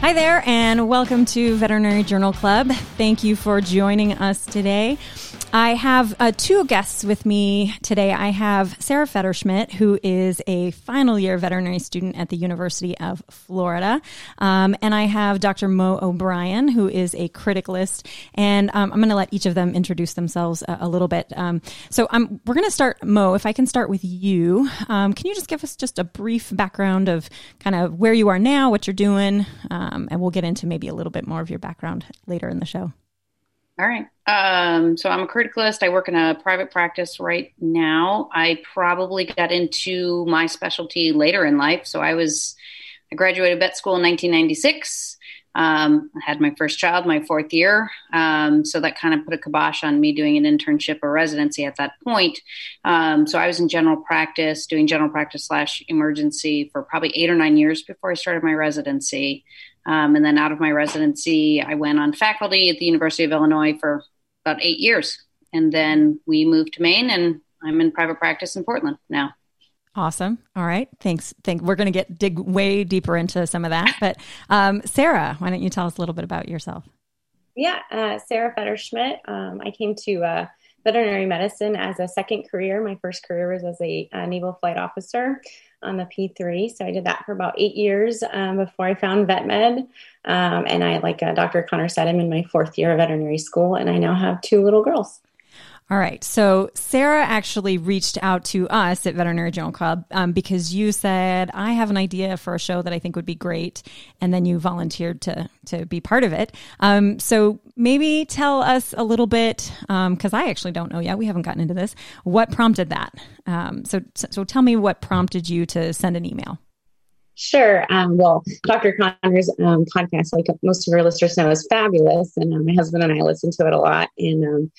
Hi there, and welcome to Veterinary Journal Club. Thank you for joining us today. I have two guests with me today. I have Sarah Fetterschmidt, who is a final year veterinary student at the University of Florida. And I have Dr. Mo O'Brien, who is a criticalist. And I'm going to let each of them introduce themselves a little bit. So we're going to start, Mo, if I can start with you. Can you just give us just a brief background of kind of where you are now, what you're doing? And we'll get into maybe a little bit more of your background later in the show. All right. So I'm a criticalist. I work in a private practice right now. I probably got into my specialty later in life. So I graduated vet school in 1996. I had my first child, my fourth year. So that kind of put a kibosh on me doing an internship or residency at that point. So I was in general practice, doing general practice / emergency for probably 8 or 9 years before I started my residency. And then out of my residency, I went on faculty at the University of Illinois for about 8 years. And then we moved to Maine, and I'm in private practice in Portland now. Awesome. All right. Thanks. We're going to dig way deeper into some of that. But Sarah, why don't you tell us a little bit about yourself? Yeah. Sarah Fetterschmidt. I came to veterinary medicine as a second career. My first career was as a naval flight officer on the P3. So I did that for about 8 years before I found vet med. And I, like Dr. Connor said, I'm in my fourth year of veterinary school, and I now have 2 little girls. All right. So Sarah actually reached out to us at Veterinary Journal Club because you said, I have an idea for a show that I think would be great. And then you volunteered to be part of it. So maybe tell us a little bit, because I actually don't know yet. We haven't gotten into this. What prompted that? So tell me what prompted you to send an email. Sure. Well, Dr. Connor's podcast, like most of your listeners know, is fabulous. And my husband and I listen to it a lot. And,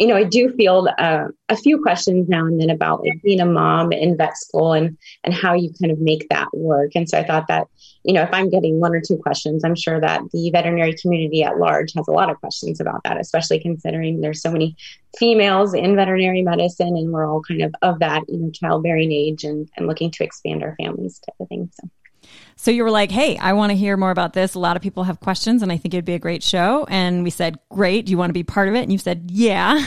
I do field a few questions now and then about being a mom in vet school and how you kind of make that work. And so I thought that, if I'm getting 1 or 2 questions, I'm sure that the veterinary community at large has a lot of questions about that, especially considering there's so many females in veterinary medicine and we're all kind of that, childbearing age and looking to expand our families type of thing. So you were like, hey, I want to hear more about this. A lot of people have questions and I think it'd be a great show. And we said, great. Do you want to be part of it? And you said, yeah.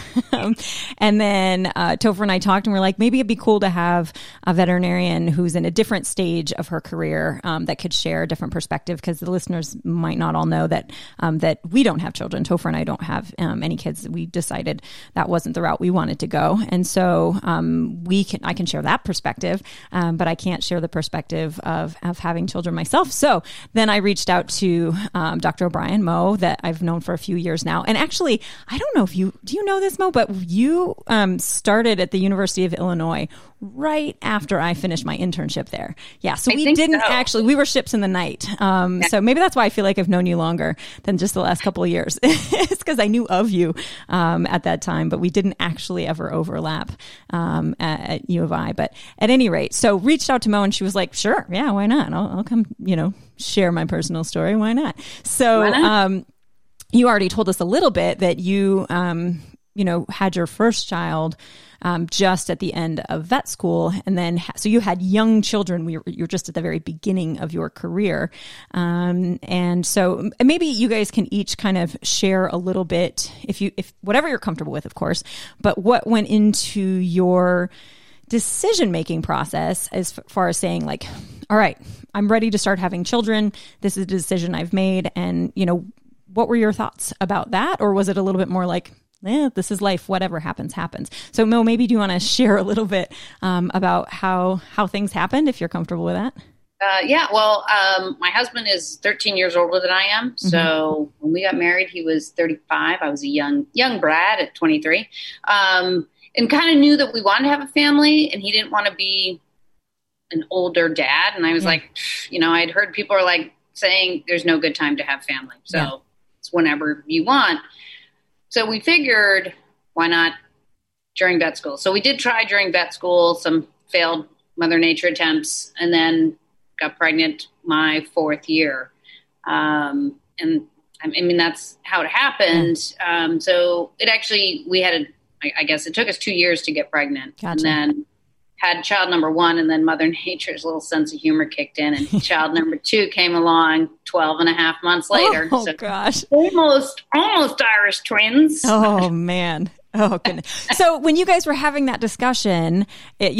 And then Topher and I talked and we're like, maybe it'd be cool to have a veterinarian who's in a different stage of her career that could share a different perspective, because the listeners might not all know that that we don't have children. Topher and I don't have any kids. We decided that wasn't the route we wanted to go. And so I can share that perspective, but I can't share the perspective of having children myself. So then I reached out to Dr. O'Brien, Mo, that I've known for a few years now. And actually, I don't know if you know this, Mo, but you started at the University of Illinois right after I finished my internship there. Yeah. So we were ships in the night. Yeah. So maybe that's why I feel like I've known you longer than just the last couple of years. It's because I knew of you at that time, but we didn't actually ever overlap at U of I. But at any rate, so reached out to Mo and she was like, sure. Yeah, why not? I'll come, share my personal story. Why not? So you already told us a little bit that you, had your first child just at the end of vet school. And then, so you had young children. You're just at the very beginning of your career. And so maybe you guys can each kind of share a little bit, if whatever you're comfortable with, of course, but what went into your decision-making process as far as saying like, all right, I'm ready to start having children. This is a decision I've made. And, what were your thoughts about that? Or was it a little bit more like, this is life, whatever happens, happens. So Mo, maybe do you want to share a little bit about how things happened, if you're comfortable with that? My husband is 13 years older than I am. So mm-hmm. When we got married, he was 35. I was a young Brad at 23. And kind of knew that we wanted to have a family, and he didn't want to be an older dad. And I was like, I'd heard people are like saying there's no good time to have family. So it's whenever you want. So we figured why not during vet school? So we did try during vet school, some failed Mother Nature attempts, and then got pregnant my fourth year. That's how it happened. Yeah. So we had I guess it took us 2 years to get pregnant. Gotcha. And then had child number one, and then Mother Nature's little sense of humor kicked in, and child number two came along 12 and a half months later. Oh, so gosh. Almost Irish twins. Oh, man. Oh, goodness. So when you guys were having that discussion, at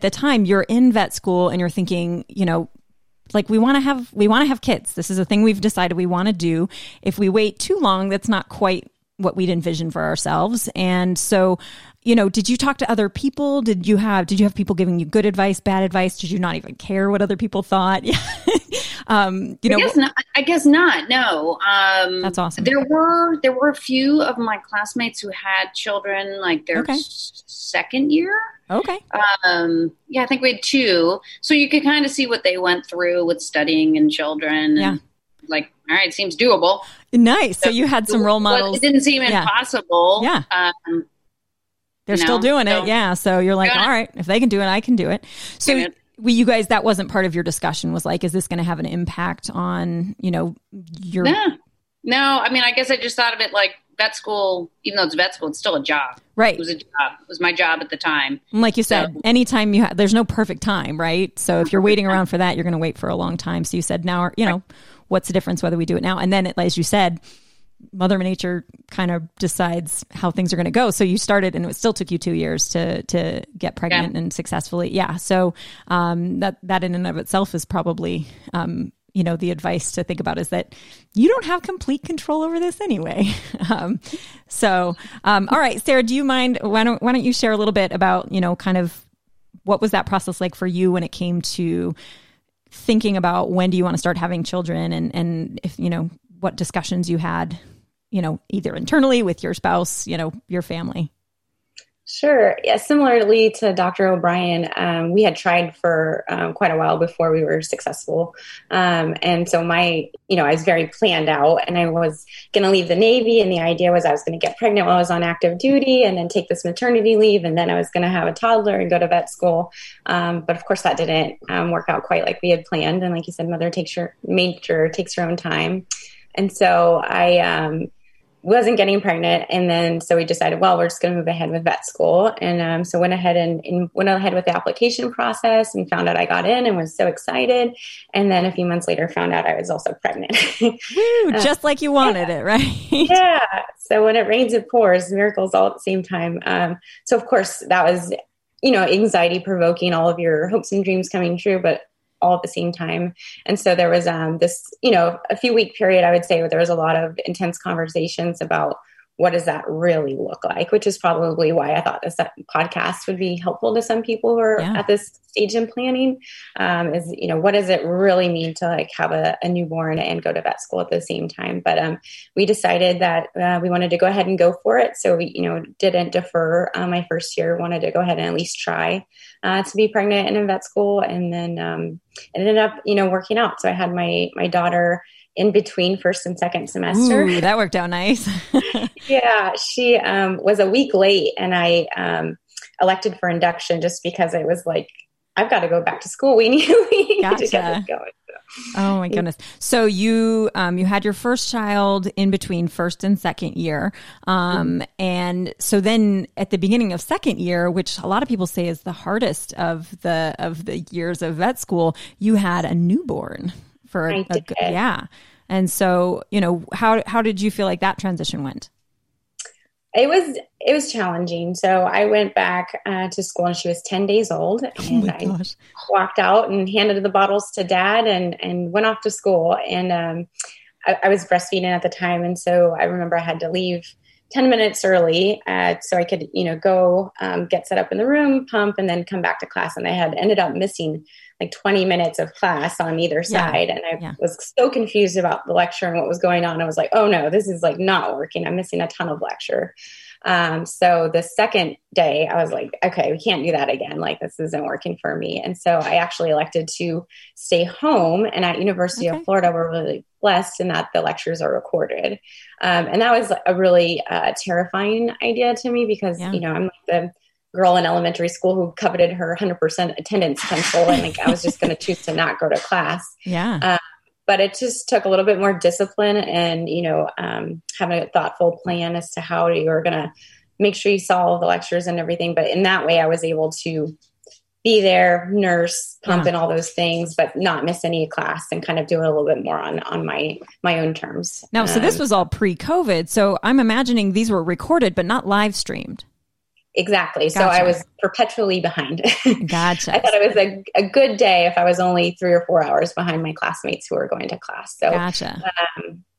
the time you're in vet school and you're thinking, we want to have kids. This is a thing we've decided we want to do. If we wait too long, that's not quite what we'd envision for ourselves. And so, did you talk to other people? Did you have people giving you good advice, bad advice? Did you not even care what other people thought? I guess not. No. That's awesome. There were a few of my classmates who had children like their second year. Okay. I think we had two. So you could kind of see what they went through with studying and children. And all right, seems doable. Nice. So you had some role models. It didn't seem impossible. Yeah. They're still doing it. Yeah. So you're like, all right, if they can do it, I can do it. So you guys, that wasn't part of your discussion, was like, is this going to have an impact on, your. No, I mean, I guess I just thought of it like vet school, even though it's vet school, it's still a job. Right. It was a job. It was my job at the time. And like you said, anytime you have, there's no perfect time, right? So if you're waiting around for that, you're going to wait for a long time. So you said now, what's the difference whether we do it now? And then, as you said, Mother Nature kind of decides how things are going to go. So you started, and it still took you 2 years to get pregnant and successfully. Yeah. So that in and of itself is probably, the advice to think about is that you don't have complete control over this anyway. All right, Sarah, do you mind, why don't you share a little bit about, kind of what was that process like for you when it came to thinking about when do you want to start having children and if, what discussions you had, either internally with your spouse, your family? Sure. Yeah. Similarly to Dr. O'Brien, we had tried for quite a while before we were successful. And so I was very planned out, and I was going to leave the Navy. And the idea was I was going to get pregnant while I was on active duty and then take this maternity leave. And then I was going to have a toddler and go to vet school. But of course that didn't work out quite like we had planned. And like you said, Mother Nature takes her own time. And so I, wasn't getting pregnant. And then, so we decided, well, we're just going to move ahead with vet school. And so went ahead and went ahead with the application process and found out I got in and was so excited. And then a few months later found out I was also pregnant. Woo, just like you wanted it, right? Yeah. So when it rains, it pours, miracles all at the same time. So of course that was, anxiety provoking, all of your hopes and dreams coming true, but all at the same time. And so there was this, a few week period, I would say, where there was a lot of intense conversations about what does that really look like, which is probably why I thought this podcast would be helpful to some people who are at this stage in planning, what does it really mean to like have a newborn and go to vet school at the same time? But we decided that we wanted to go ahead and go for it. So we, didn't defer my first year, wanted to go ahead and at least try to be pregnant and in vet school. And then it ended up, working out. So I had my daughter in between first and second semester. Ooh, that worked out nice. Yeah. She was a week late, and I elected for induction just because I was like, I've got to go back to school. We need to get this going. So. Oh my goodness. So you, you had your first child in between first and second year. And so then at the beginning of second year, which a lot of people say is the hardest of the years of vet school, you had a newborn. And so, how did you feel like that transition went? It was challenging. So I went back to school, and she was 10 days old, and I walked out and handed the bottles to Dad and went off to school. And I was breastfeeding at the time. And so I remember I had to leave 10 minutes early so I could, go get set up in the room, pump, and then come back to class. And I had ended up missing like 20 minutes of class on either side. And I was so confused about the lecture and what was going on. I was like, oh no, this is like not working. I'm missing a ton of lecture. So the second day I was like, okay, we can't do that again. Like this isn't working for me. And so I actually elected to stay home, and at University of Florida, we're really blessed in that the lectures are recorded. And that was a really terrifying idea to me because, I'm like the girl in elementary school who coveted her 100% attendance pencil. And like, I was just going to choose to not go to class. Yeah. But it just took a little bit more discipline and, having a thoughtful plan as to how you were going to make sure you saw all the lectures and everything. But in that way, I was able to be there, nurse, pump, and all those things, but not miss any class and kind of do it a little bit more on my own terms. Now, so this was all pre-COVID. So I'm imagining these were recorded, but not live streamed. Exactly. Gotcha. So I was perpetually behind. Gotcha. I thought it was a good day if I was only 3 or 4 hours behind my classmates who were going to class. So, gotcha.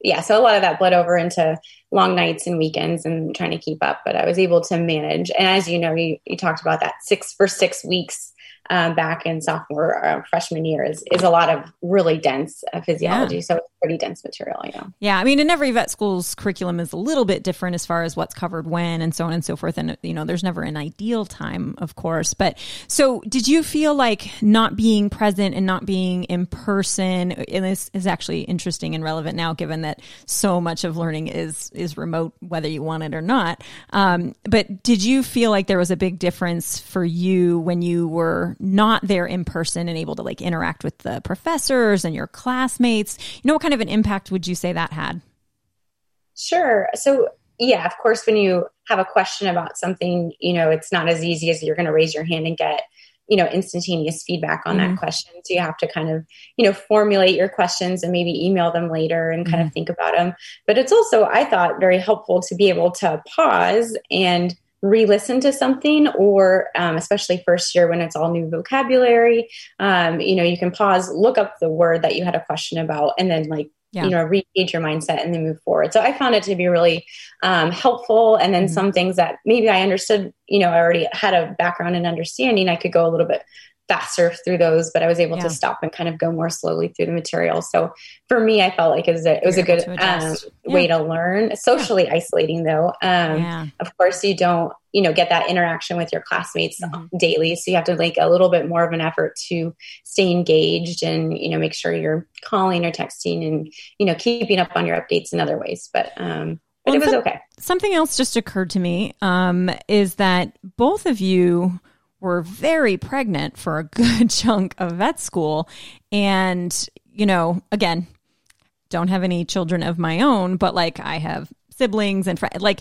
Yeah, so a lot of that bled over into long nights and weekends and trying to keep up, but I was able to manage. And as you know, you talked about that for 6 weeks back in sophomore or freshman year is a lot of really dense physiology. Yeah. So it's pretty dense material, you know? Yeah. I mean, in every vet school's curriculum is a little bit different as far as what's covered when and so on and so forth. And, you know, there's never an ideal time, of course. But so did you feel like not being present and not being in person, and this is actually interesting and relevant now, given that so much of learning is remote, whether you want it or not. But did you feel like there was a big difference for you when you were not there in person and able to like interact with the professors and your classmates? You know, what kind of an impact would you say that had? Sure. So yeah, of course, when you have a question about something, you know, it's not as easy as you're going to raise your hand and get, you know, instantaneous feedback on that question. So you have to kind of, you know, formulate your questions and maybe email them later and kind of think about them. But it's also, I thought, very helpful to be able to pause and re-listen to something, or especially first year when it's all new vocabulary, you know, you can pause, look up the word that you had a question about, and then like, you know, re-engage your mindset and then move forward. So I found it to be really helpful. And then some things that maybe I understood, you know, I already had a background in understanding, I could go a little bit faster through those, but I was able to stop and kind of go more slowly through the material. So for me, I felt like it was a good way to learn. Socially isolating though. Of course you don't, you know, get that interaction with your classmates daily. So you have to make a little bit more of an effort to stay engaged and, you know, make sure you're calling or texting and, you know, keeping up on your updates in other ways. But it was okay. Something else just occurred to me, is that both of you were very pregnant for a good chunk of vet school. And, you know, again, don't have any children of my own, but like I have siblings and like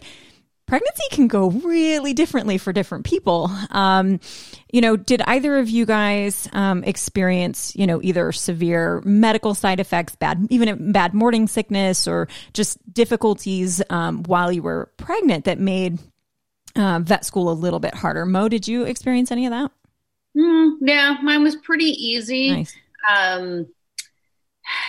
pregnancy can go really differently for different people. You know, did either of you guys experience, you know, either severe medical side effects, even bad morning sickness, or just difficulties while you were pregnant that made vet school a little bit harder? Mo, did you experience any of that? Yeah, mine was pretty easy. Nice.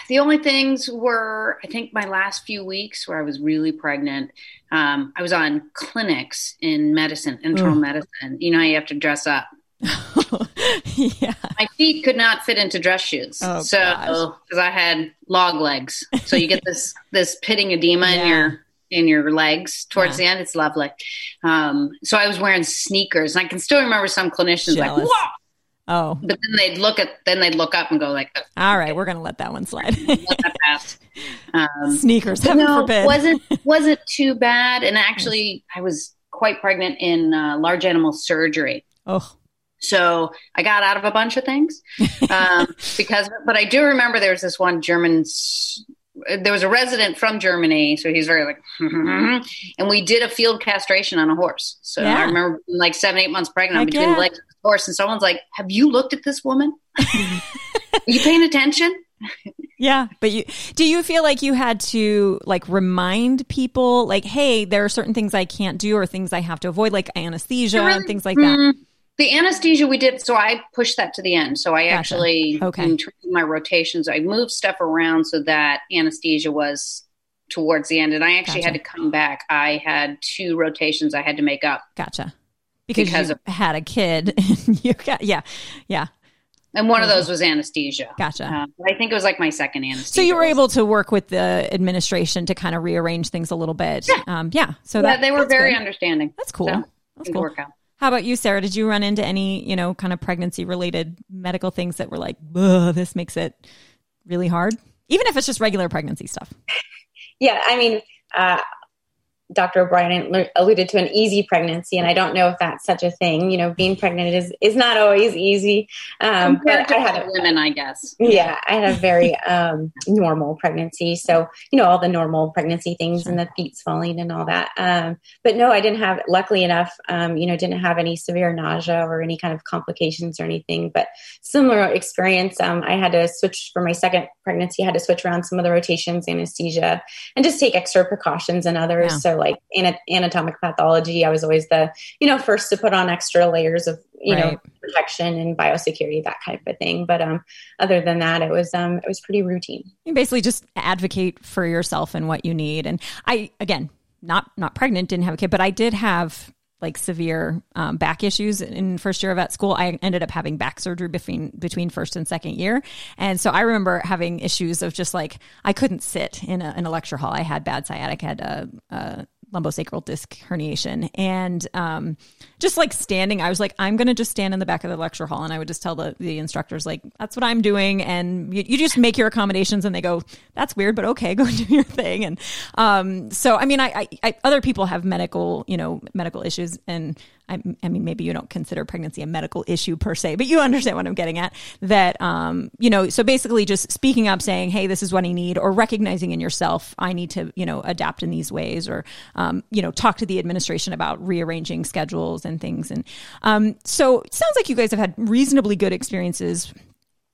The only things were, I think, my last few weeks where I was really pregnant. I was on clinics in medicine, internal medicine. You know, you have to dress up. Yeah. My feet could not fit into dress shoes. Because I had log legs. So you get this pitting edema in your legs towards the end. It's lovely. So I was wearing sneakers, and I can still remember some clinicians like, whoa. Oh, but then they'd look up and go like, oh, all right, we're going to let that one slide. Sneakers. Heaven forbid. Wasn't too bad. And actually I was quite pregnant in large animal surgery. Oh, so I got out of a bunch of things, but I do remember there was this one there was a resident from Germany, so he's very like, and we did a field castration on a horse. So I remember being like 7-8 months pregnant between the legs of the horse, and someone's like, "Have you looked at this woman? Are you paying attention?" Yeah, but do you feel like you had to like remind people, like, "Hey, there are certain things I can't do or things I have to avoid, like anesthesia and things like that." The anesthesia we did, so I pushed that to the end. So I actually, in my rotations, I moved stuff around so that anesthesia was towards the end. And I actually had to come back. I had 2 rotations I had to make up. Gotcha. Because you had a kid. And you got, yeah. And one of those was anesthesia. Gotcha. I think it was like my second anesthesia. So you were able to work with the administration to kind of rearrange things a little bit. Yeah. So they were very understanding. That's cool. So that's cool. Work out. How about you, Sarah? Did you run into any, you know, kind of pregnancy-related medical things that were like, this makes it really hard? Even if it's just regular pregnancy stuff. Yeah, I mean, Dr. O'Brien alluded to an easy pregnancy, and I don't know if that's such a thing. You know, being pregnant is not always easy. Compared to other women, I guess. Yeah, I had a very normal pregnancy. So, you know, all the normal pregnancy things and the feet's falling and all that. But no, I didn't have, luckily enough, you know, didn't have any severe nausea or any kind of complications or anything. But similar experience, I had to switch for my second pregnancy, I had to switch around some of the rotations, anesthesia, and just take extra precautions and others. Yeah. So like anatomic pathology, I was always the, you know, first to put on extra layers of, you know, protection and biosecurity, that type of thing. But other than that, it was pretty routine. You basically just advocate for yourself and what you need. And I, again, not pregnant, didn't have a kid, but I did have like severe back issues in first year of at school. I ended up having back surgery between first and second year. And so I remember having issues of just like, I couldn't sit in a lecture hall. I had bad sciatic, I had a lumbosacral disc herniation. And just like standing, I was like, I'm going to just stand in the back of the lecture hall. And I would just tell the instructors, like, that's what I'm doing. And you just make your accommodations, and they go, that's weird, but okay, go do your thing. And so, I mean, I other people have medical issues. And I mean, maybe you don't consider pregnancy a medical issue per se, but you understand what I'm getting at, that, you know, so basically just speaking up, saying, hey, this is what I need, or recognizing in yourself, I need to, you know, adapt in these ways, or, you know, talk to the administration about rearranging schedules and things. And so it sounds like you guys have had reasonably good experiences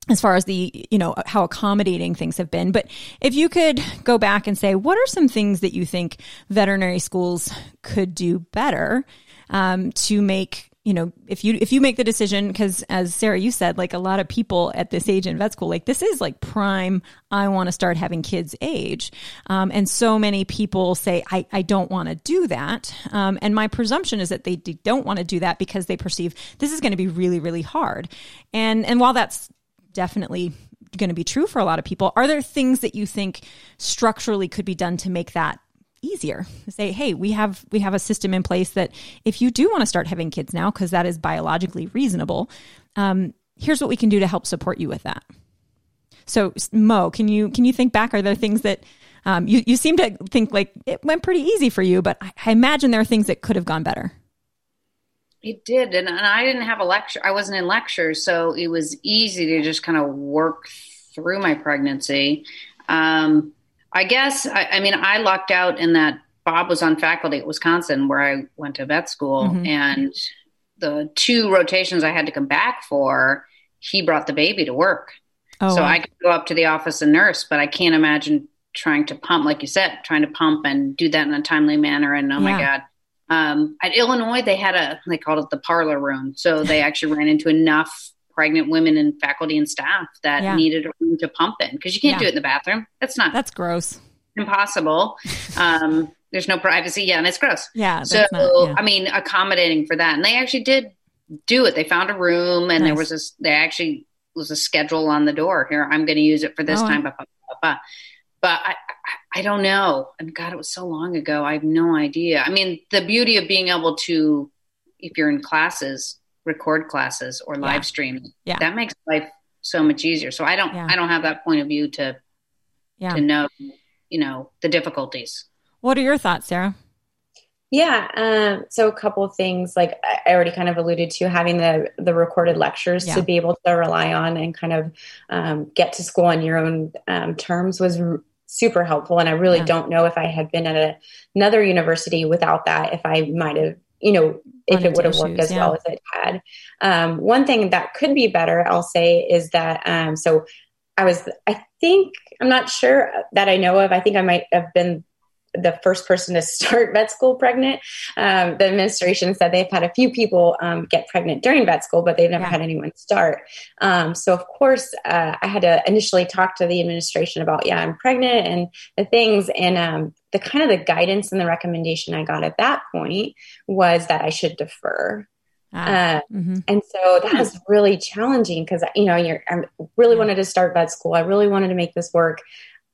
as far as the, you know, how accommodating things have been. But if you could go back and say, what are some things that you think veterinary schools could do better to make, you know, if you make the decision, because as Sarah, you said, like a lot of people at this age in vet school, like this is like prime, I want to start having kids age. And so many people say, I don't want to do that. And my presumption is that they don't want to do that because they perceive this is going to be really, really hard. And while that's definitely going to be true for a lot of people, are there things that you think structurally could be done to make that easier? Say, hey, we have a system in place that if you do want to start having kids now, because that is biologically reasonable, here's what we can do to help support you with that. So Mo, can you think back? Are there things that you seem to think like it went pretty easy for you, but I imagine there are things that could have gone better. It did. And I didn't have a lecture. I wasn't in lectures. So it was easy to just kind of work through my pregnancy. I guess, I mean, I lucked out in that Bob was on faculty at Wisconsin where I went to vet school, mm-hmm. and the two rotations I had to come back for, he brought the baby to work. Oh, so wow. I could go up to the office and nurse, but I can't imagine trying to pump, like you said, and do that in a timely manner. And my God. At Illinois, they had they called it the parlor room. So they actually ran into enough pregnant women and faculty and staff that needed a room to pump in, because you can't do it in the bathroom. That's gross. Impossible. There's no privacy. Yeah. And it's gross. Yeah. So, I mean, accommodating for that. And they actually did do it. They found a room, and there was a schedule on the door. Here, I'm going to use it for this time. But I don't know. And God, it was so long ago. I have no idea. I mean, the beauty of being able to, if you're in classes, record classes or live stream. Yeah. That makes life so much easier. So I don't have that point of view to know, you know, the difficulties. What are your thoughts, Sarah? Yeah. So a couple of things, like I already kind of alluded to, having the recorded lectures to be able to rely on and kind of get to school on your own terms was super helpful. And I really don't know if I had been at another university without that, if I might have, you know, if it would have worked as well as it had. One thing that could be better, I'll say, is that, so I think, I'm not sure that I know of, I think I might have been the first person to start vet school pregnant. The administration said they've had a few people get pregnant during vet school, but they've never had anyone start. So of course, I had to initially talk to the administration about, I'm pregnant and the things. And the kind of the guidance and the recommendation I got at that point was that I should defer. And so that was really challenging, because, you know, I really wanted to start vet school. I really wanted to make this work.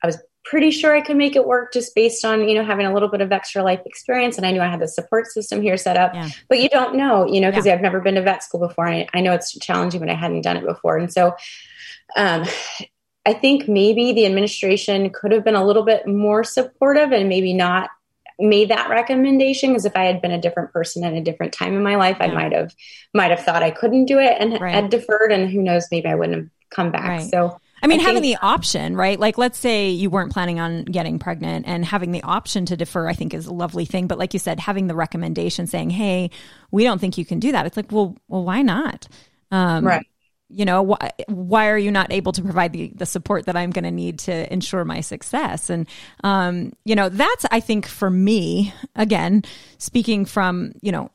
I was pretty sure I could make it work just based on, you know, having a little bit of extra life experience. And I knew I had the support system here set up, but you don't know, you know, because I've never been to vet school before. And I know it's challenging, but I hadn't done it before. And so I think maybe the administration could have been a little bit more supportive, and maybe not made that recommendation, because if I had been a different person at a different time in my life, I might have thought I couldn't do it and had deferred, and who knows, maybe I wouldn't have come back. Right. So I mean, having the option, right? Like, let's say you weren't planning on getting pregnant, and having the option to defer, I think, is a lovely thing. But like you said, having the recommendation saying, hey, we don't think you can do that. It's like, well, why not? Right. You know, why are you not able to provide the support that I'm going to need to ensure my success? And, you know, that's, I think, for me, again, speaking from, you know,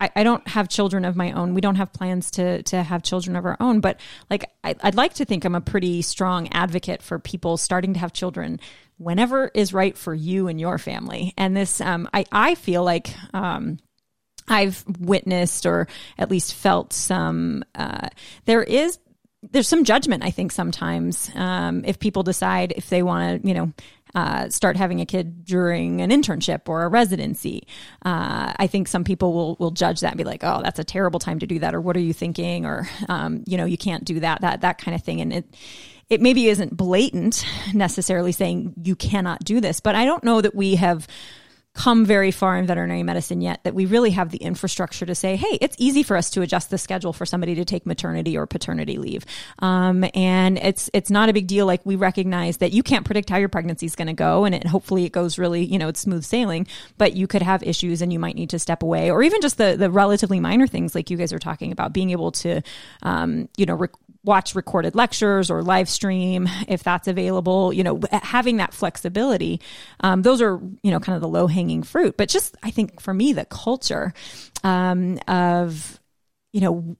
I don't have children of my own. We don't have plans to have children of our own, but like, I'd like to think I'm a pretty strong advocate for people starting to have children whenever is right for you and your family. And this, I feel like, I've witnessed, or at least felt some, there's some judgment, I think, sometimes, if people decide if they want to, you know, start having a kid during an internship or a residency. I think some people will judge that and be like, oh, that's a terrible time to do that. Or what are you thinking? Or, you know, you can't do that kind of thing. And it maybe isn't blatant necessarily saying you cannot do this, but I don't know that we have come very far in veterinary medicine yet, that we really have the infrastructure to say, hey, it's easy for us to adjust the schedule for somebody to take maternity or paternity leave. And it's not a big deal. Like, we recognize that you can't predict how your pregnancy is going to go. And hopefully it goes really, you know, it's smooth sailing, but you could have issues and you might need to step away, or even just the relatively minor things like you guys are talking about, being able to, you know, watch recorded lectures or live stream if that's available, you know, having that flexibility. Those are, you know, kind of the low hanging fruit, but just, I think for me, the culture, of, you know,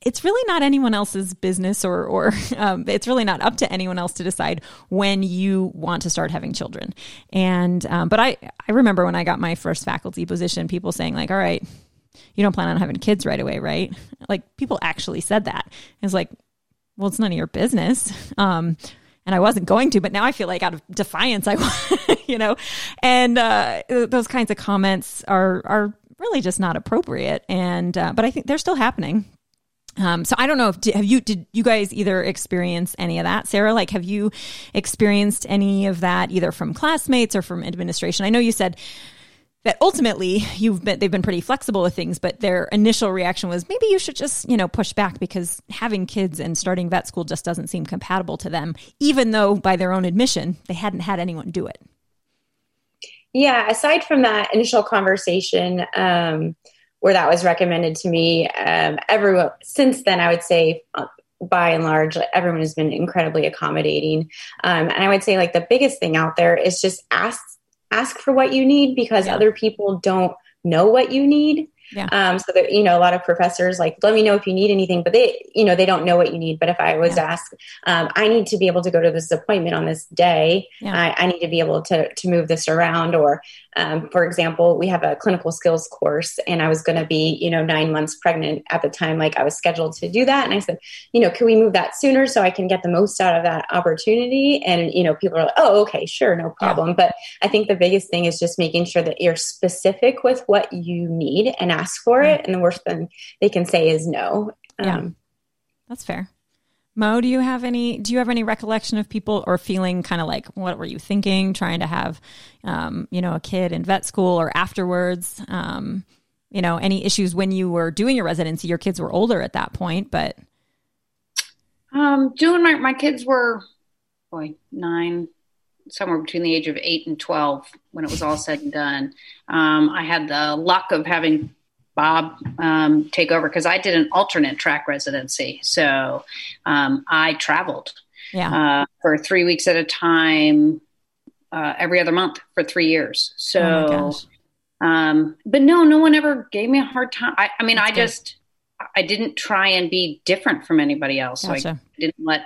it's really not anyone else's business, or it's really not up to anyone else to decide when you want to start having children. And, but I remember when I got my first faculty position, people saying like, all right, you don't plan on having kids right away, right? Like, people actually said that. It's like, well, it's none of your business. And I wasn't going to, but now I feel like out of defiance, you know, and those kinds of comments are really just not appropriate. And, but I think they're still happening. So I don't know if, did you guys either experience any of that, Sarah? Like, have you experienced any of that either from classmates or from administration? I know you said that ultimately they've been pretty flexible with things, but their initial reaction was maybe you should just, you know, push back because having kids and starting vet school just doesn't seem compatible to them, even though by their own admission, they hadn't had anyone do it. Yeah. Aside from that initial conversation, where that was recommended to me, everyone since then, I would say by and large, everyone has been incredibly accommodating. And I would say like the biggest thing out there is just ask for what you need, because other people don't know what you need. Yeah. So that, you know, a lot of professors like, let me know if you need anything, but they, you know, they don't know what you need. But if I was asked, I need to be able to go to this appointment on this day. Yeah. I need to be able to move this around. Or, for example, we have a clinical skills course, and I was going to be, you know, 9 months pregnant at the time. Like, I was scheduled to do that. And I said, you know, can we move that sooner so I can get the most out of that opportunity? And, you know, people are like, oh, okay, sure. No problem. Yeah. But I think the biggest thing is just making sure that you're specific with what you need and ask for it. And the worst thing they can say is no. Yeah. That's fair. Mo, do you have any recollection of people or feeling kind of like, what were you thinking trying to have, you know, a kid in vet school or afterwards, you know, any issues when you were doing your residency? Your kids were older at that point, but. Doing my kids were 9, somewhere between the age of 8 and 12 when it was all said and done. I had the luck of having Bob take over because I did an alternate track residency. So I traveled for 3 weeks at a time every other month for 3 years. So, but no one ever gave me a hard time. I didn't try and be different from anybody else. Gotcha. So I didn't let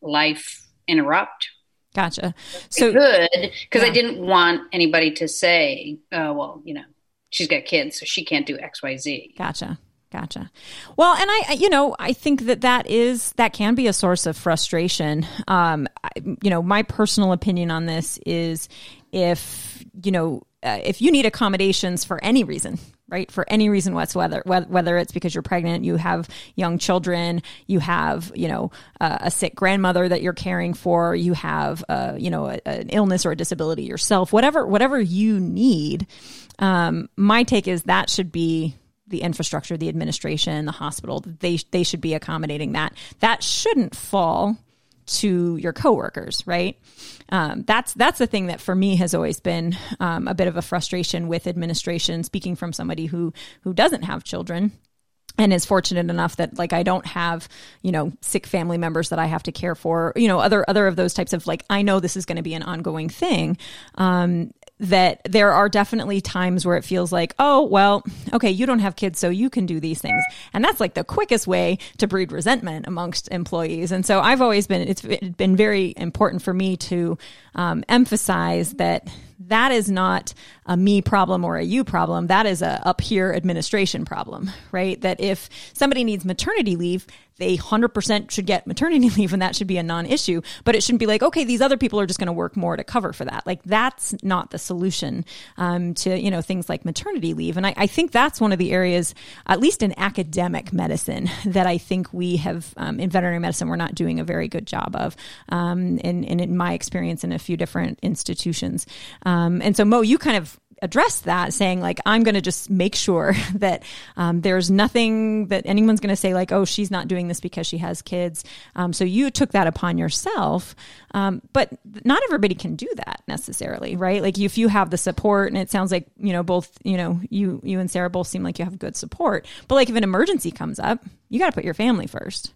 life interrupt. Gotcha. So good. Because I didn't want anybody to say, oh, well, you know, she's got kids, so she can't do X, Y, Z. Gotcha. Well, and I, you know, I think that can be a source of frustration. You know, my personal opinion on this is if you need accommodations for any reason, right? For any reason whatsoever, whether it's because you're pregnant, you have young children, you have, a sick grandmother that you're caring for, you have, an illness or a disability yourself, whatever you need. My take is that should be the infrastructure, the administration, the hospital. They should be accommodating that. That shouldn't fall to your coworkers, right? That's the thing that for me has always been a bit of a frustration with administration, speaking from somebody who doesn't have children and is fortunate enough that, like, I don't have, sick family members that I have to care for, other of those types of, like, I know this is going to be an ongoing thing. That there are definitely times where it feels like, oh, well, okay, you don't have kids, so you can do these things. And that's like the quickest way to breed resentment amongst employees. And so I've always been, it's been very important for me to emphasize that is not a me problem or a you problem. That is a up here administration problem, right? That if somebody needs maternity leave, they 100% should get maternity leave, and that should be a non-issue. But it shouldn't be like, okay, these other people are just going to work more to cover for that. Like, that's not the solution to, things like maternity leave. And I think that's one of the areas, at least in academic medicine, that I think we have, in veterinary medicine, we're not doing a very good job of, and in my experience in a few different institutions. And so, Mo, you kind of address that, saying like, I'm going to just make sure that there's nothing that anyone's going to say like, oh, she's not doing this because she has kids. So you took that upon yourself. But not everybody can do that necessarily, right? Like, if you have the support, and it sounds like, both, you and Sarah both seem like you have good support, but like, if an emergency comes up, you got to put your family first.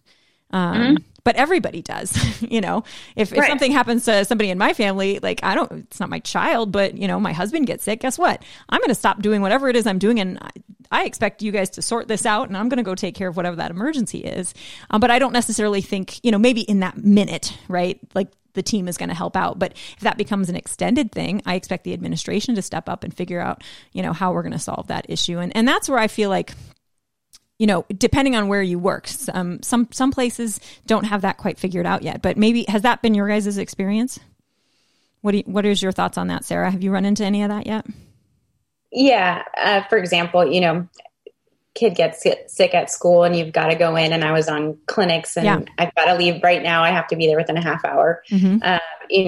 Mm-hmm. But everybody does, if right. Something happens to somebody in my family, like, it's not my child, but my husband gets sick. Guess what? I'm going to stop doing whatever it is I'm doing. And I expect you guys to sort this out, and I'm going to go take care of whatever that emergency is. But I don't necessarily think, maybe in that minute, right? Like, the team is going to help out. But if that becomes an extended thing, I expect the administration to step up and figure out, how we're going to solve that issue. And that's where I feel like, depending on where you work, some places don't have that quite figured out yet. But maybe, has that been your guys' experience? What is your thoughts on that, Sarah? Have you run into any of that yet? Yeah. For example, kid gets sick at school and you've got to go in, and I was on clinics and I've got to leave right now. I have to be there within a half hour. Mm-hmm.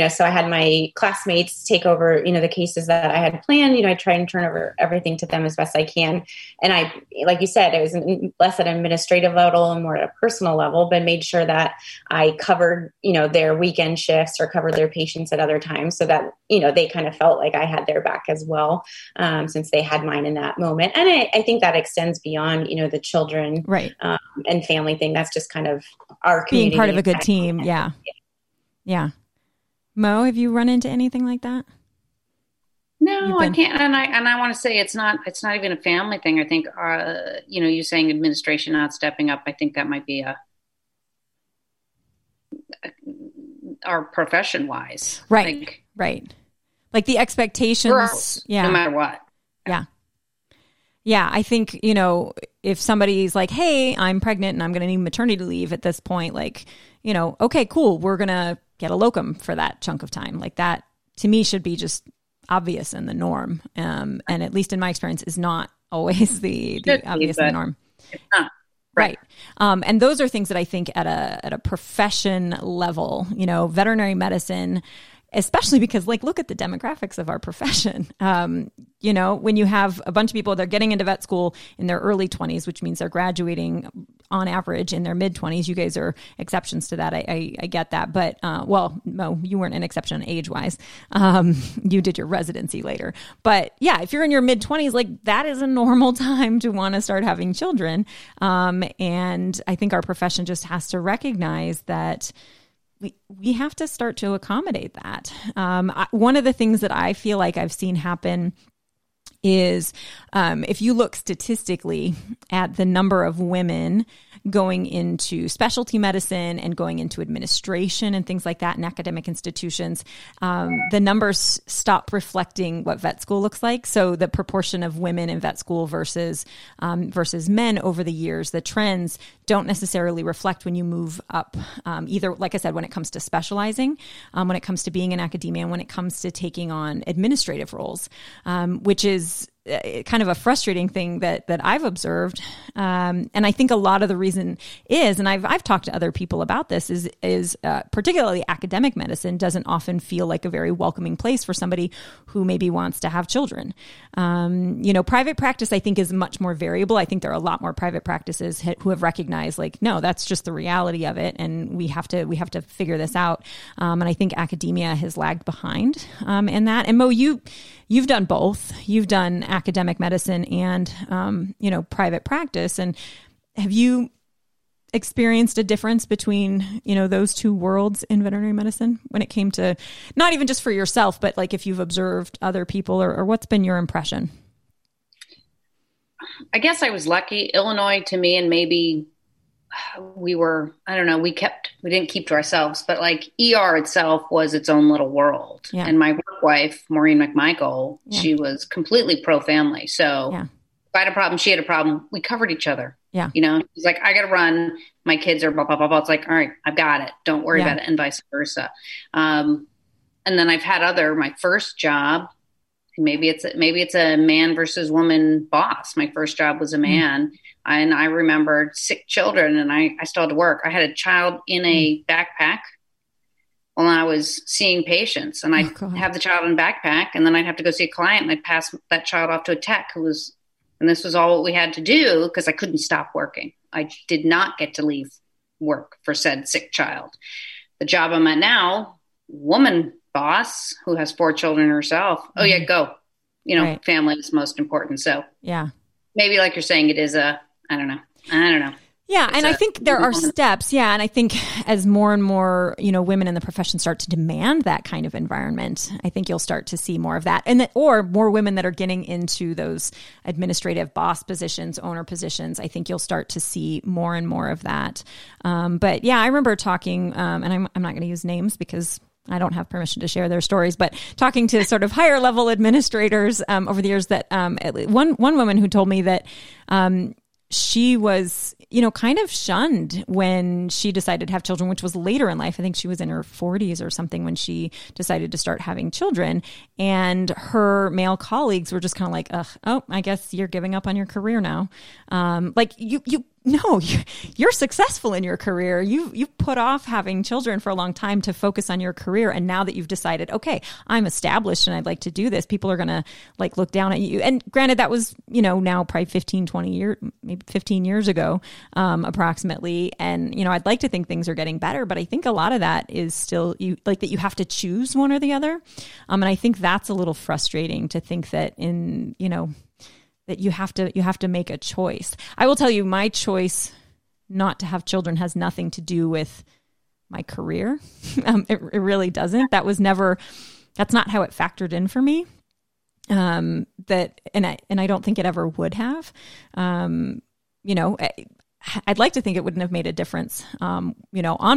So I had my classmates take over, the cases that I had planned. I try and turn over everything to them as best I can. And I, like you said, it was less at an administrative level and more at a personal level, but made sure that I covered, their weekend shifts or covered their patients at other times so that, they kind of felt like I had their back as well, since they had mine in that moment. And I think that extends beyond, the children right. And family thing. That's just kind of our community. Being part of a good team. Yeah. Yeah. Mo, have you run into anything like that? No, I can't. And I want to say it's not even a family thing. I think, you saying administration not stepping up, I think that might be our profession wise. Right. Right. Like the expectations. Gross, yeah. No matter what. Yeah. Yeah. I think, if somebody's like, hey, I'm pregnant and I'm going to need maternity leave at this point, like, okay, cool. We're going to get a locum for that chunk of time. Like, that to me should be just obvious and the norm. And at least in my experience is not always the obvious and the norm. Right. And those are things that I think at a profession level, veterinary medicine, especially because, like, look at the demographics of our profession. When you have a bunch of people, they're getting into vet school in their early 20s, which means they're graduating on average in their mid 20s. You guys are exceptions to that. I get that. But, Mo, you weren't an exception age wise. You did your residency later, but yeah, if you're in your mid 20s, like, that is a normal time to want to start having children. And I think our profession just has to recognize that, we have to start to accommodate that. One of the things that I feel like I've seen happen is if you look statistically at the number of women going into specialty medicine and going into administration and things like that in academic institutions, the numbers stop reflecting what vet school looks like. So the proportion of women in vet school versus men over the years, the trends don't necessarily reflect when you move up, either, like I said, when it comes to specializing, when it comes to being in academia, and when it comes to taking on administrative roles, which is kind of a frustrating thing that I've observed. And I think a lot of the reason is, and I've talked to other people about this, is particularly academic medicine doesn't often feel like a very welcoming place for somebody who maybe wants to have children. Private practice, I think, is much more variable. I think there are a lot more private practices who have recognized, like, no, that's just the reality of it. And we have to figure this out. And I think academia has lagged behind in that. And Mo, you've done both. You've done academic medicine and, private practice. And have you experienced a difference between, those two worlds in veterinary medicine when it came to, not even just for yourself, but like if you've observed other people or what's been your impression? I guess I was lucky. Illinois to me, and maybe we were, I don't know, we didn't keep to ourselves, but like ER itself was its own little world. Yeah. And my work wife, Maureen McMichael, yeah. She was completely pro-family. So yeah. If I had a problem, she had a problem. We covered each other. Yeah. She's like, I got to run. My kids are blah, blah, blah, blah. It's like, all right, I've got it. Don't worry yeah. about it. And vice versa. And then I've had my first job, maybe it's a man versus woman boss. My first job was a man. And I remembered sick children, and I still had to work. I had a child in a backpack while I was seeing patients, and I'd have the child in a backpack, and then I'd have to go see a client, and I'd pass that child off to a tech and this was all what we had to do because I couldn't stop working. I did not get to leave work for said sick child. The job I'm at now, woman boss who has 4 children herself. Mm-hmm. Oh yeah, go, right. Family is most important. So yeah, maybe like you're saying, it is I don't know. Yeah. And I think there are steps. Yeah. And I think as more and more, women in the profession start to demand that kind of environment, I think you'll start to see more of that. And or more women that are getting into those administrative boss positions, owner positions, I think you'll start to see more and more of that. But yeah, I remember talking, and I'm not going to use names because I don't have permission to share their stories, but talking to sort of higher level administrators over the years, that one woman who told me that she was, kind of shunned when she decided to have children, which was later in life. I think she was in her 40s or something when she decided to start having children. And her male colleagues were just kind of like, oh, I guess you're giving up on your career now. Like no, you're successful in your career. You've put off having children for a long time to focus on your career. And now that you've decided, okay, I'm established and I'd like to do this, people are going to like look down at you. And granted, that was, now probably 15 years ago, approximately. And, I'd like to think things are getting better, but I think a lot of that is still that you have to choose one or the other. And I think that's a little frustrating to think that in, that you have to make a choice. I will tell you, my choice not to have children has nothing to do with my career. It really doesn't. That was never. That's not how it factored in for me. I don't think it ever would have. I'd like to think it wouldn't have made a difference, on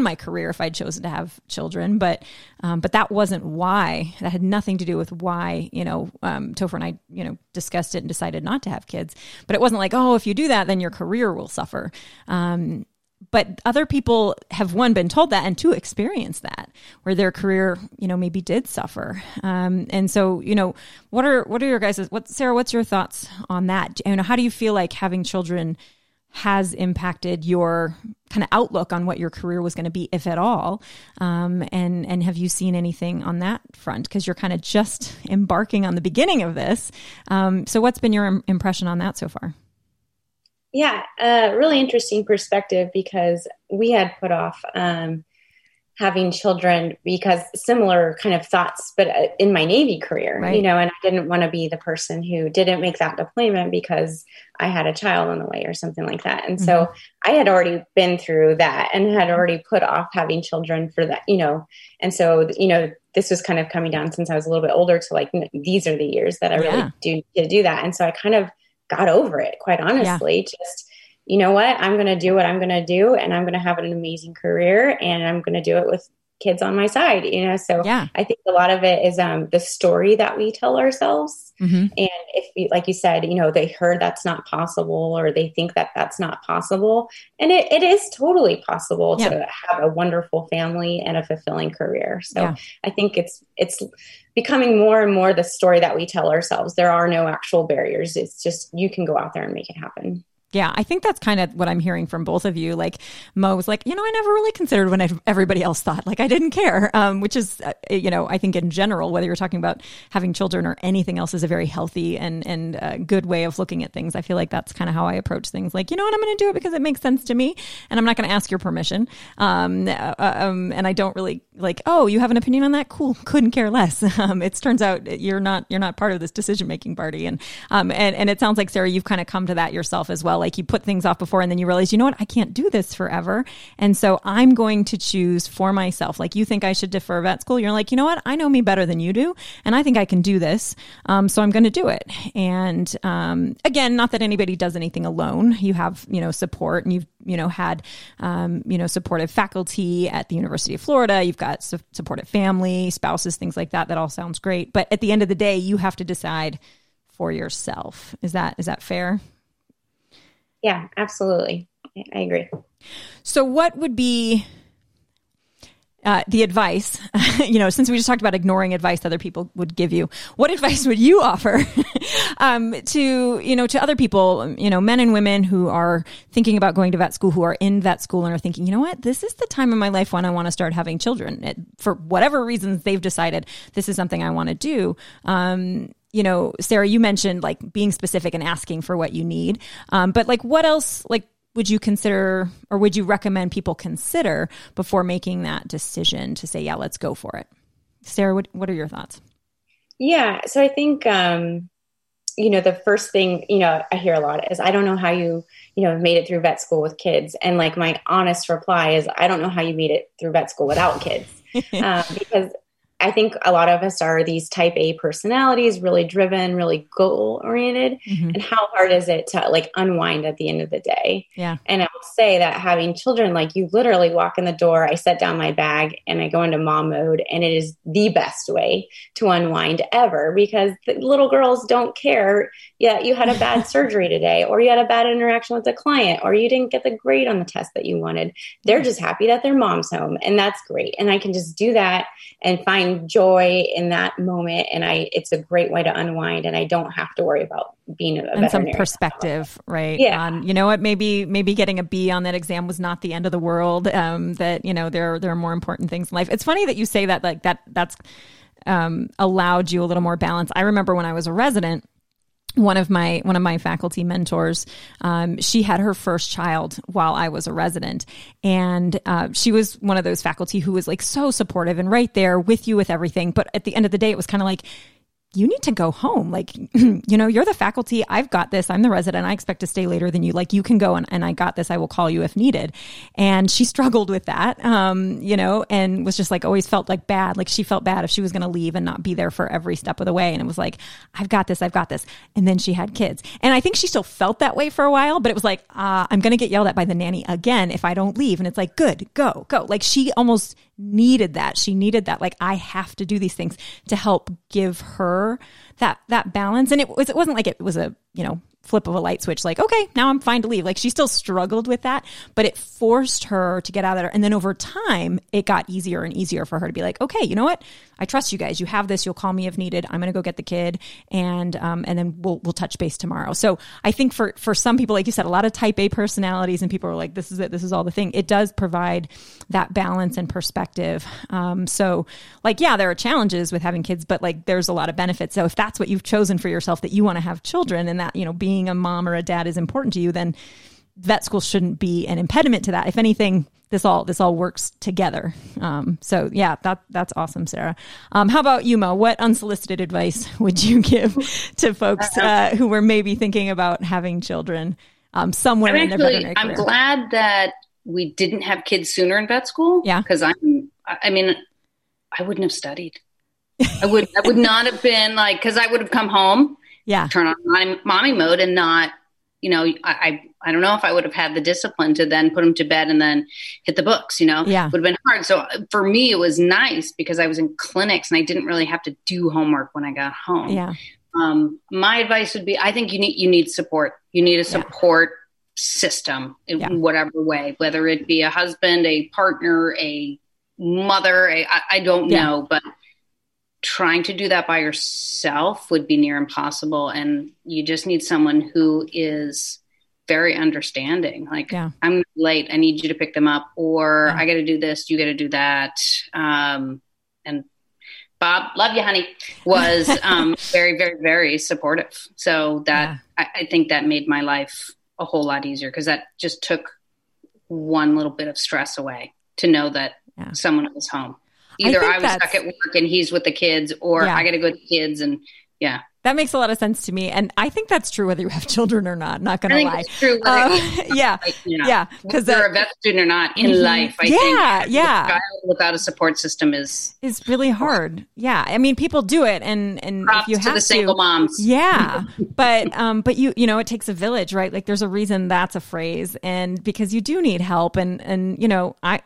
my career if I'd chosen to have children, but that wasn't why. That had nothing to do with why, Topher and I, discussed it and decided not to have kids, but it wasn't like, oh, if you do that, then your career will suffer. But other people have, one, been told that, and two, experienced that, where their career, maybe did suffer. And so, what are your guys', Sarah, what's your thoughts on that? How do you feel like having children has impacted your kind of outlook on what your career was going to be, if at all? And have you seen anything on that front? Because you're kind of just embarking on the beginning of this. So what's been your impression on that so far? Yeah, really interesting perspective, because we had put off having children because similar kind of thoughts, but in my Navy career, right. And I didn't want to be the person who didn't make that deployment because I had a child on the way or something like that. And mm-hmm. So I had already been through that and had already put off having children for that, and so, this was kind of coming down since I was a little bit older to like, these are the years that I really do to do that. And so I kind of got over it, quite honestly, just, you know what, I'm going to do what I'm going to do, and I'm going to have an amazing career, and I'm going to do it with kids on my side, you know? So yeah. I think a lot of it is the story that we tell ourselves. Mm-hmm. And if we, like you said, you know, they heard that's not possible, or they think that that's not possible. And it is totally possible yeah. to have a wonderful family and a fulfilling career. So yeah. I think it's becoming more and more the story that we tell ourselves. There are no actual barriers. It's just, you can go out there and make it happen. Yeah, I think that's kind of what I'm hearing from both of you. Like Mo was like, you know, I never really considered when everybody else thought, like I didn't care, which is, you know, I think in general, whether you're talking about having children or anything else, is a very healthy and good way of looking at things. I feel like that's kind of how I approach things. Like, you know what, I'm going to do it because it makes sense to me, and I'm not going to ask your permission. And I don't really like, oh, you have an opinion on that? Cool, couldn't care less. It turns out you're not part of this decision making party, and it sounds like, Sarah, you've kind of come to that yourself as well. Like you put things off before and then you realize, you know what, I can't do this forever. And so I'm going to choose for myself. Like you think I should defer vet school. You're like, you know what, I know me better than you do. And I think I can do this. So I'm going to do it. And again, not that anybody does anything alone. You have, you know, support, and you've, you know, had, you know, supportive faculty at the University of Florida. You've got supportive family, spouses, things like that. That all sounds great. But at the end of the day, you have to decide for yourself. Is that fair? Yeah, absolutely. I agree. So what would be the advice, you know, since we just talked about ignoring advice other people would give you, what advice would you offer to, you know, to other people, you know, men and women who are thinking about going to vet school, who are in vet school and are thinking, you know what, this is the time in my life when I want to start having children. For whatever reasons they've decided this is something I want to do. You know, Sarah, you mentioned like being specific and asking for what you need. But like, what else, like, would you consider, or would you recommend people consider before making that decision to say, yeah, let's go for it? Sarah, what are your thoughts? Yeah. So I think, you know, the first thing, you know, I hear a lot is, I don't know how you, you know, made it through vet school with kids. And like, my honest reply is, I don't know how you made it through vet school without kids. Because I think a lot of us are these type A personalities, really driven, really goal oriented. Mm-hmm. And how hard is it to like unwind at the end of the day? Yeah. And I will say that having children, like you literally walk in the door, I set down my bag and I go into mom mode, and it is the best way to unwind ever, because the little girls don't care. Yeah. You had a bad surgery today, or you had a bad interaction with a client, or you didn't get the grade on the test that you wanted. They're just happy that their mom's home, and that's great. And I can just do that and find joy in that moment, and it's a great way to unwind, and I don't have to worry about being a veterinarian. And some perspective, right? Yeah. You know what? Maybe getting a B on that exam was not the end of the world. That, you know, there are more important things in life. It's funny that you say that. Like that's allowed you a little more balance. I remember when I was a resident, one of my faculty mentors, she had her first child while I was a resident. And she was one of those faculty who was like so supportive and right there with you with everything. But at the end of the day, it was kind of like, you need to go home. Like, you know, you're the faculty. I've got this. I'm the resident. I expect to stay later than you. Like, you can go and I got this. I will call you if needed. And she struggled with that, you know, and was just like, always felt like bad. Like she felt bad if she was going to leave and not be there for every step of the way. And it was like, I've got this. And then she had kids. And I think she still felt that way for a while, but it was like, I'm going to get yelled at by the nanny again if I don't leave. And it's like, good, go. Like she almost needed that. She needed that. Like, I have to do these things to help give her that balance. And it wasn't like it was a, you know, flip of a light switch, like, okay, now I'm fine to leave. Like she still struggled with that, but it forced her to get out of there. And then over time, it got easier and easier for her to be like, okay, you know what? I trust you guys. You have this. You'll call me if needed. I'm going to go get the kid, and then we'll touch base tomorrow. So I think for some people, like you said, a lot of type A personalities, and people are like, this is it. This is all the thing. It does provide that balance and perspective. So like, yeah, there are challenges with having kids, but like there's a lot of benefits. So if that's what you've chosen for yourself, that you want to have children, and that, you know, being a mom or a dad is important to you, then vet school shouldn't be an impediment to that. If anything, this all works together. So yeah, that's awesome, Sarah. How about you, Mo? What unsolicited advice would you give to folks who were maybe thinking about having children somewhere in their veterinary career? I'm glad that we didn't have kids sooner in vet school. Yeah, because I wouldn't have studied. I would not have been like, because I would have come home. Yeah. Turn on mommy mode and not you know, I don't know if I would have had the discipline to then put him to bed and then hit the books, you know, yeah. It would have been hard. So for me, it was nice because I was in clinics and I didn't really have to do homework when I got home. Yeah. My advice would be, I think you need support. You need a support system in whatever way, whether it be a husband, a partner, a mother, I don't know, but trying to do that by yourself would be near impossible. And you just need someone who is very understanding. Like, I'm late. I need you to pick them up, or I got to do this. You got to do that. And Bob, love you, honey, was very, very, very supportive. So that I think that made my life a whole lot easier, because that just took one little bit of stress away to know that someone was home. Either I was stuck at work and he's with the kids, or I got to go to the kids. And that makes a lot of sense to me. And I think that's true whether you have children or not. Not going to lie. It's true. Because whether you're a vet student or not in life, I think a child without a support system is really hard. Yeah. I mean, people do it. And props if you have to the single moms. Yeah. But you know, it takes a village, right? Like, there's a reason that's a phrase, and because you do need help. And you know, I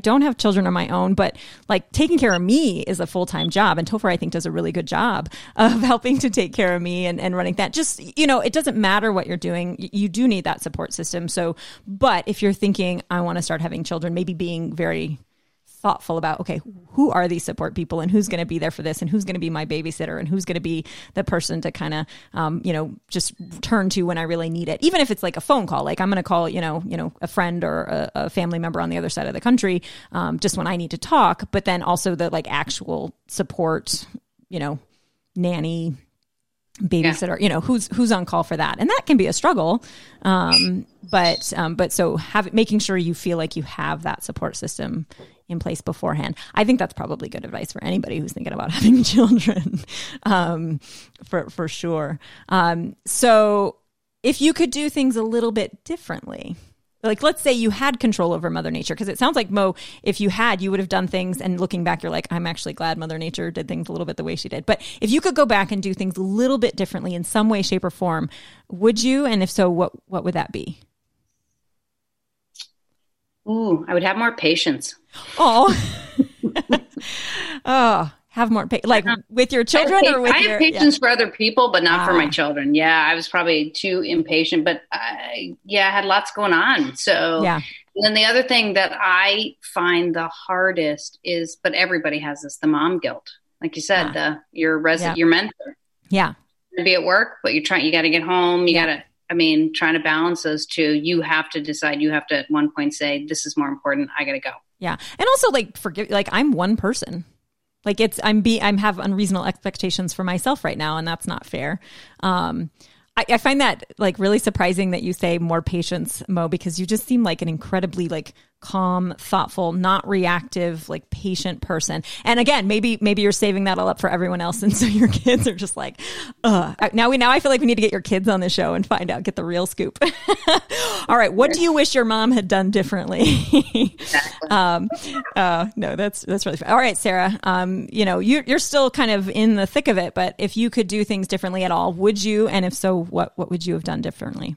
don't have children on my own, but like, taking care of me is a full-time job. And Topher, I think, does a really good job of helping to take care of me and running that. Just, you know, it doesn't matter what you're doing. You do need that support system. So, but if you're thinking, I want to start having children, maybe being very thoughtful about, okay, who are these support people, and who's going to be there for this, and who's going to be my babysitter, and who's going to be the person to kind of, you know, just turn to when I really need it. Even if it's like a phone call, like I'm going to call, you know, a friend or a family member on the other side of the country, just when I need to talk, but then also the like actual support, you know, nanny, babysitter, you know, who's on call for that. And that can be a struggle. But so making sure you feel like you have that support system in place beforehand. I think that's probably good advice for anybody who's thinking about having children, for sure. So if you could do things a little bit differently, like, let's say you had control over Mother Nature, because it sounds like, Mo, if you had, you would have done things, and looking back, you're like, I'm actually glad Mother Nature did things a little bit the way she did. But if you could go back and do things a little bit differently in some way, shape, or form, would you? And if so, what would that be? Ooh, I would have more patience. Oh, have more patience. Like with your children? I have patience for other people, but not for my children. Yeah, I was probably too impatient, but I had lots going on. So and then the other thing that I find the hardest is, but everybody has this, the mom guilt. Like you said, your mentor. Yeah. You're gonna be at work, but you got to get home. You got to, trying to balance those two, you have to decide, you have to at one point say, this is more important. I got to go. Yeah. And also like, I'm one person. Like I have unreasonable expectations for myself right now, and that's not fair. I find that like really surprising that you say more patience, Mo, because you just seem like an incredibly like calm, thoughtful, not reactive, like patient person. And again, maybe you're saving that all up for everyone else, and so your kids are just like, now I feel like we need to get your kids on the show and find out, get the real scoop. All right, what do you wish your mom had done differently? No, that's really fun. All right, Sarah, you know, you're still kind of in the thick of it, but if you could do things differently at all, would you? And if so, what would you have done differently?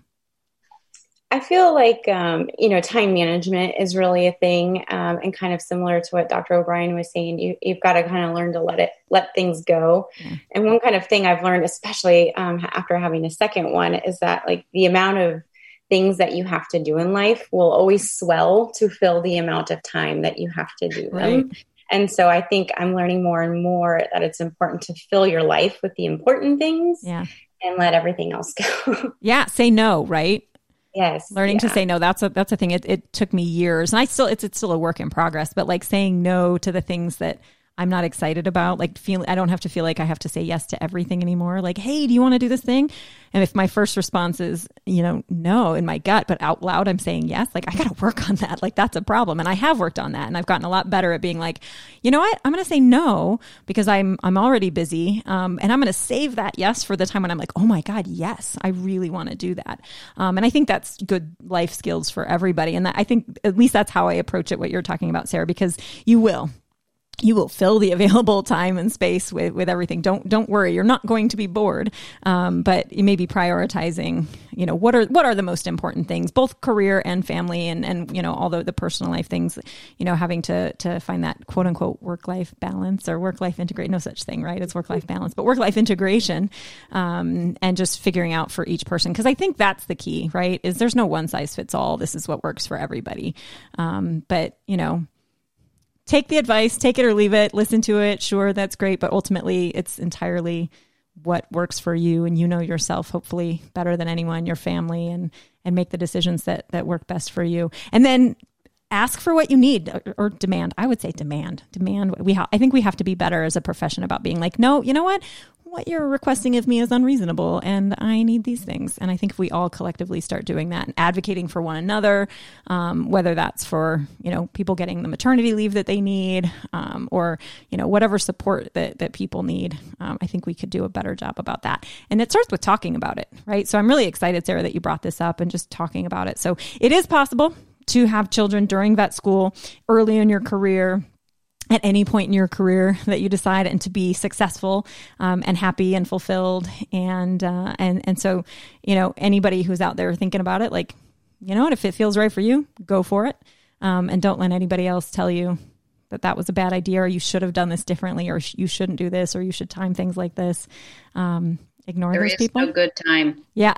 I feel like, you know, time management is really a thing, and kind of similar to what Dr. O'Brien was saying, you've got to kind of learn to let things go. Yeah. And one kind of thing I've learned, especially after having a second one, is that like the amount of things that you have to do in life will always swell to fill the amount of time that you have to do them. Right. And so I think I'm learning more and more that it's important to fill your life with the important things and let everything else go. Yeah. Say no, right? Yes. Learning to say no. That's a thing. It took me years, and it's still a work in progress, but like saying no to the things that I'm not excited about, like I don't have to feel like I have to say yes to everything anymore. Like, hey, do you want to do this thing? And if my first response is, you know, no in my gut, but out loud, I'm saying yes. Like, I got to work on that. Like, that's a problem. And I have worked on that, and I've gotten a lot better at being like, you know what? I'm going to say no because I'm already busy. And I'm going to save that yes for the time when I'm like, oh my God, yes, I really want to do that. And I think that's good life skills for everybody. And I think at least that's how I approach it, what you're talking about, Sarah, because you will. You will fill the available time and space with everything. Don't worry. You're not going to be bored. But you may be prioritizing, you know, what are the most important things, both career and family and you know, all the personal life things, you know, having to find that quote unquote work-life balance or work-life integration, no such thing, right? It's work-life balance, but work-life integration, and just figuring out for each person. Cause I think that's the key, right? Is there's no one size fits all. This is what works for everybody. But you know, take the advice, take it or leave it, listen to it. Sure, that's great. But ultimately, it's entirely what works for you. And you know yourself, hopefully better than anyone, your family, and make the decisions that work best for you. And then ask for what you need or demand. I would say demand. I think we have to be better as a profession about being like, no, you know what you're requesting of me is unreasonable and I need these things. And I think if we all collectively start doing that and advocating for one another, whether that's for, you know, people getting the maternity leave that they need, or, you know, whatever support that people need, I think we could do a better job about that. And it starts with talking about it, right? So I'm really excited, Sarah, that you brought this up and just talking about it. So it is possible to have children during vet school, early in your career, at any point in your career that you decide, and to be successful and happy and fulfilled. And so, you know, anybody who's out there thinking about it, like, you know what, if it feels right for you, go for it. And don't let anybody else tell you that was a bad idea, or you should have done this differently, or you shouldn't do this, or you should time things like this. Ignore those people. There is no good time. Yeah.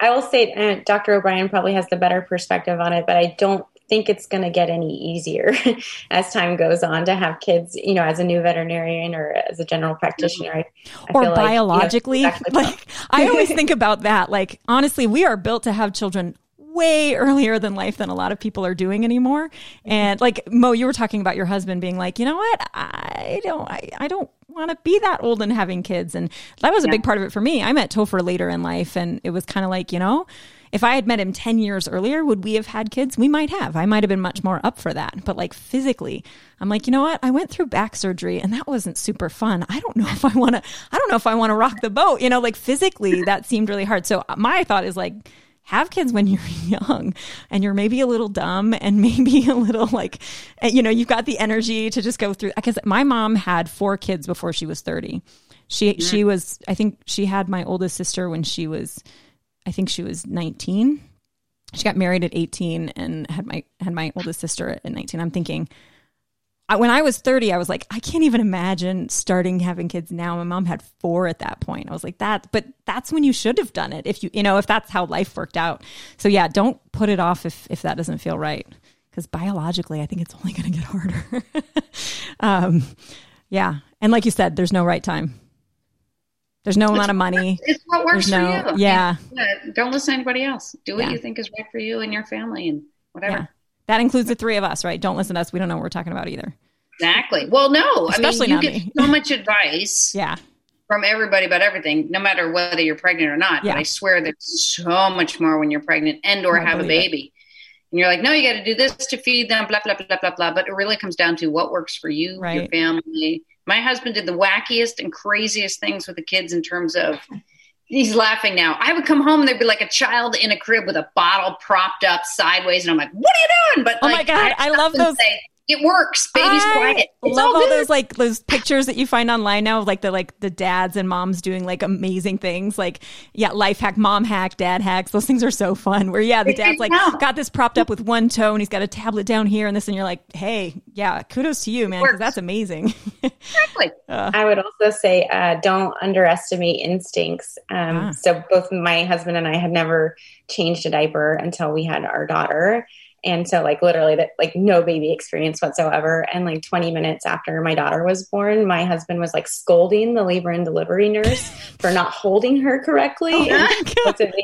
I will say Dr. O'Brien probably has the better perspective on it, but I don't think it's going to get any easier as time goes on to have kids, you know, as a new veterinarian or as a general practitioner. I or feel biologically. Like I always think about that. Like, honestly, we are built to have children way earlier than life than a lot of people are doing anymore. And like, Mo, you were talking about your husband being like, you know what, I don't want to be that old and having kids. And that was a big part of it for me. I met Topher later in life, and it was kind of like, you know, if I had met him 10 years earlier, would we have had kids? We might have. I might have been much more up for that. But like physically, I'm like, you know what? I went through back surgery and that wasn't super fun. I don't know if I want to rock the boat, you know, like physically that seemed really hard. So my thought is like, have kids when you're young and you're maybe a little dumb and maybe a little like, you know, you've got the energy to just go through. Because my mom had 4 kids before she was 30. She was, I think she had my oldest sister when she was, I think she was 19. She got married at 18 and had my oldest sister at 19. I'm thinking, when I was 30, I was like, I can't even imagine starting having kids now. My mom had 4 at that point. I was like that, but that's when you should have done it. If you, you know, if that's how life worked out. So yeah, don't put it off if that doesn't feel right. Because biologically, I think it's only going to get harder. And like you said, there's no right time. There's no amount of money. It's what works for you. Yeah. Don't listen to anybody else. Do what you think is right for you and your family and whatever. Yeah. That includes the 3 of us, right? Don't listen to us. We don't know what we're talking about either. Exactly. Well, no. Especially I mean, you get so much advice from everybody about everything, no matter whether you're pregnant or not. Yeah. But I swear there's so much more when you're pregnant and or have a baby. And you're like, no, you got to do this to feed them, blah, blah, blah, blah, blah. But it really comes down to what works for you, your family. My husband did the wackiest and craziest things with the kids in terms of, he's laughing now. I would come home and there'd be like a child in a crib with a bottle propped up sideways. And I'm like, what are you doing? But my God, I love those. Say, it works. Baby's quiet. I love all those like those pictures that you find online now of like the dads and moms doing like amazing things. Like, life hack, mom hack, dad hacks. Those things are so fun where, the dad's like got this propped up with one toe and he's got a tablet down here and this. And you're like, hey, kudos to you, man, because that's amazing. Exactly. I would also say don't underestimate instincts. So both my husband and I had never changed a diaper until we had our daughter. And so like literally that, like no baby experience whatsoever. And like 20 minutes after my daughter was born, my husband was like scolding the labor and delivery nurse for not holding her correctly. I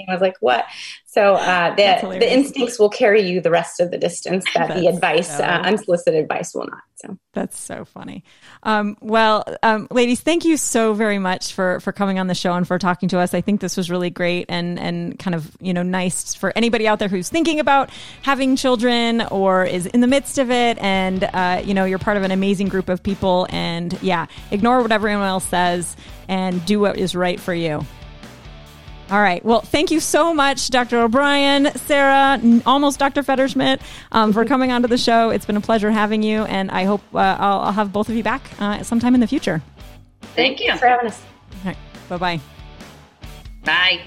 was like, what? So the instincts will carry you the rest of the distance that the advice, unsolicited advice will not. So that's so funny. Ladies, thank you so very much for coming on the show and for talking to us. I think this was really great and kind of, you know, nice for anybody out there who's thinking about having children or is in the midst of it. And, you know, you're part of an amazing group of people and ignore what everyone else says and do what is right for you. All right. Well, thank you so much, Dr. O'Brien, Sarah, almost Dr. Fetterschmidt, for coming onto the show. It's been a pleasure having you, and I hope I'll have both of you back sometime in the future. Thank you for having us. All right. Bye-bye. Bye.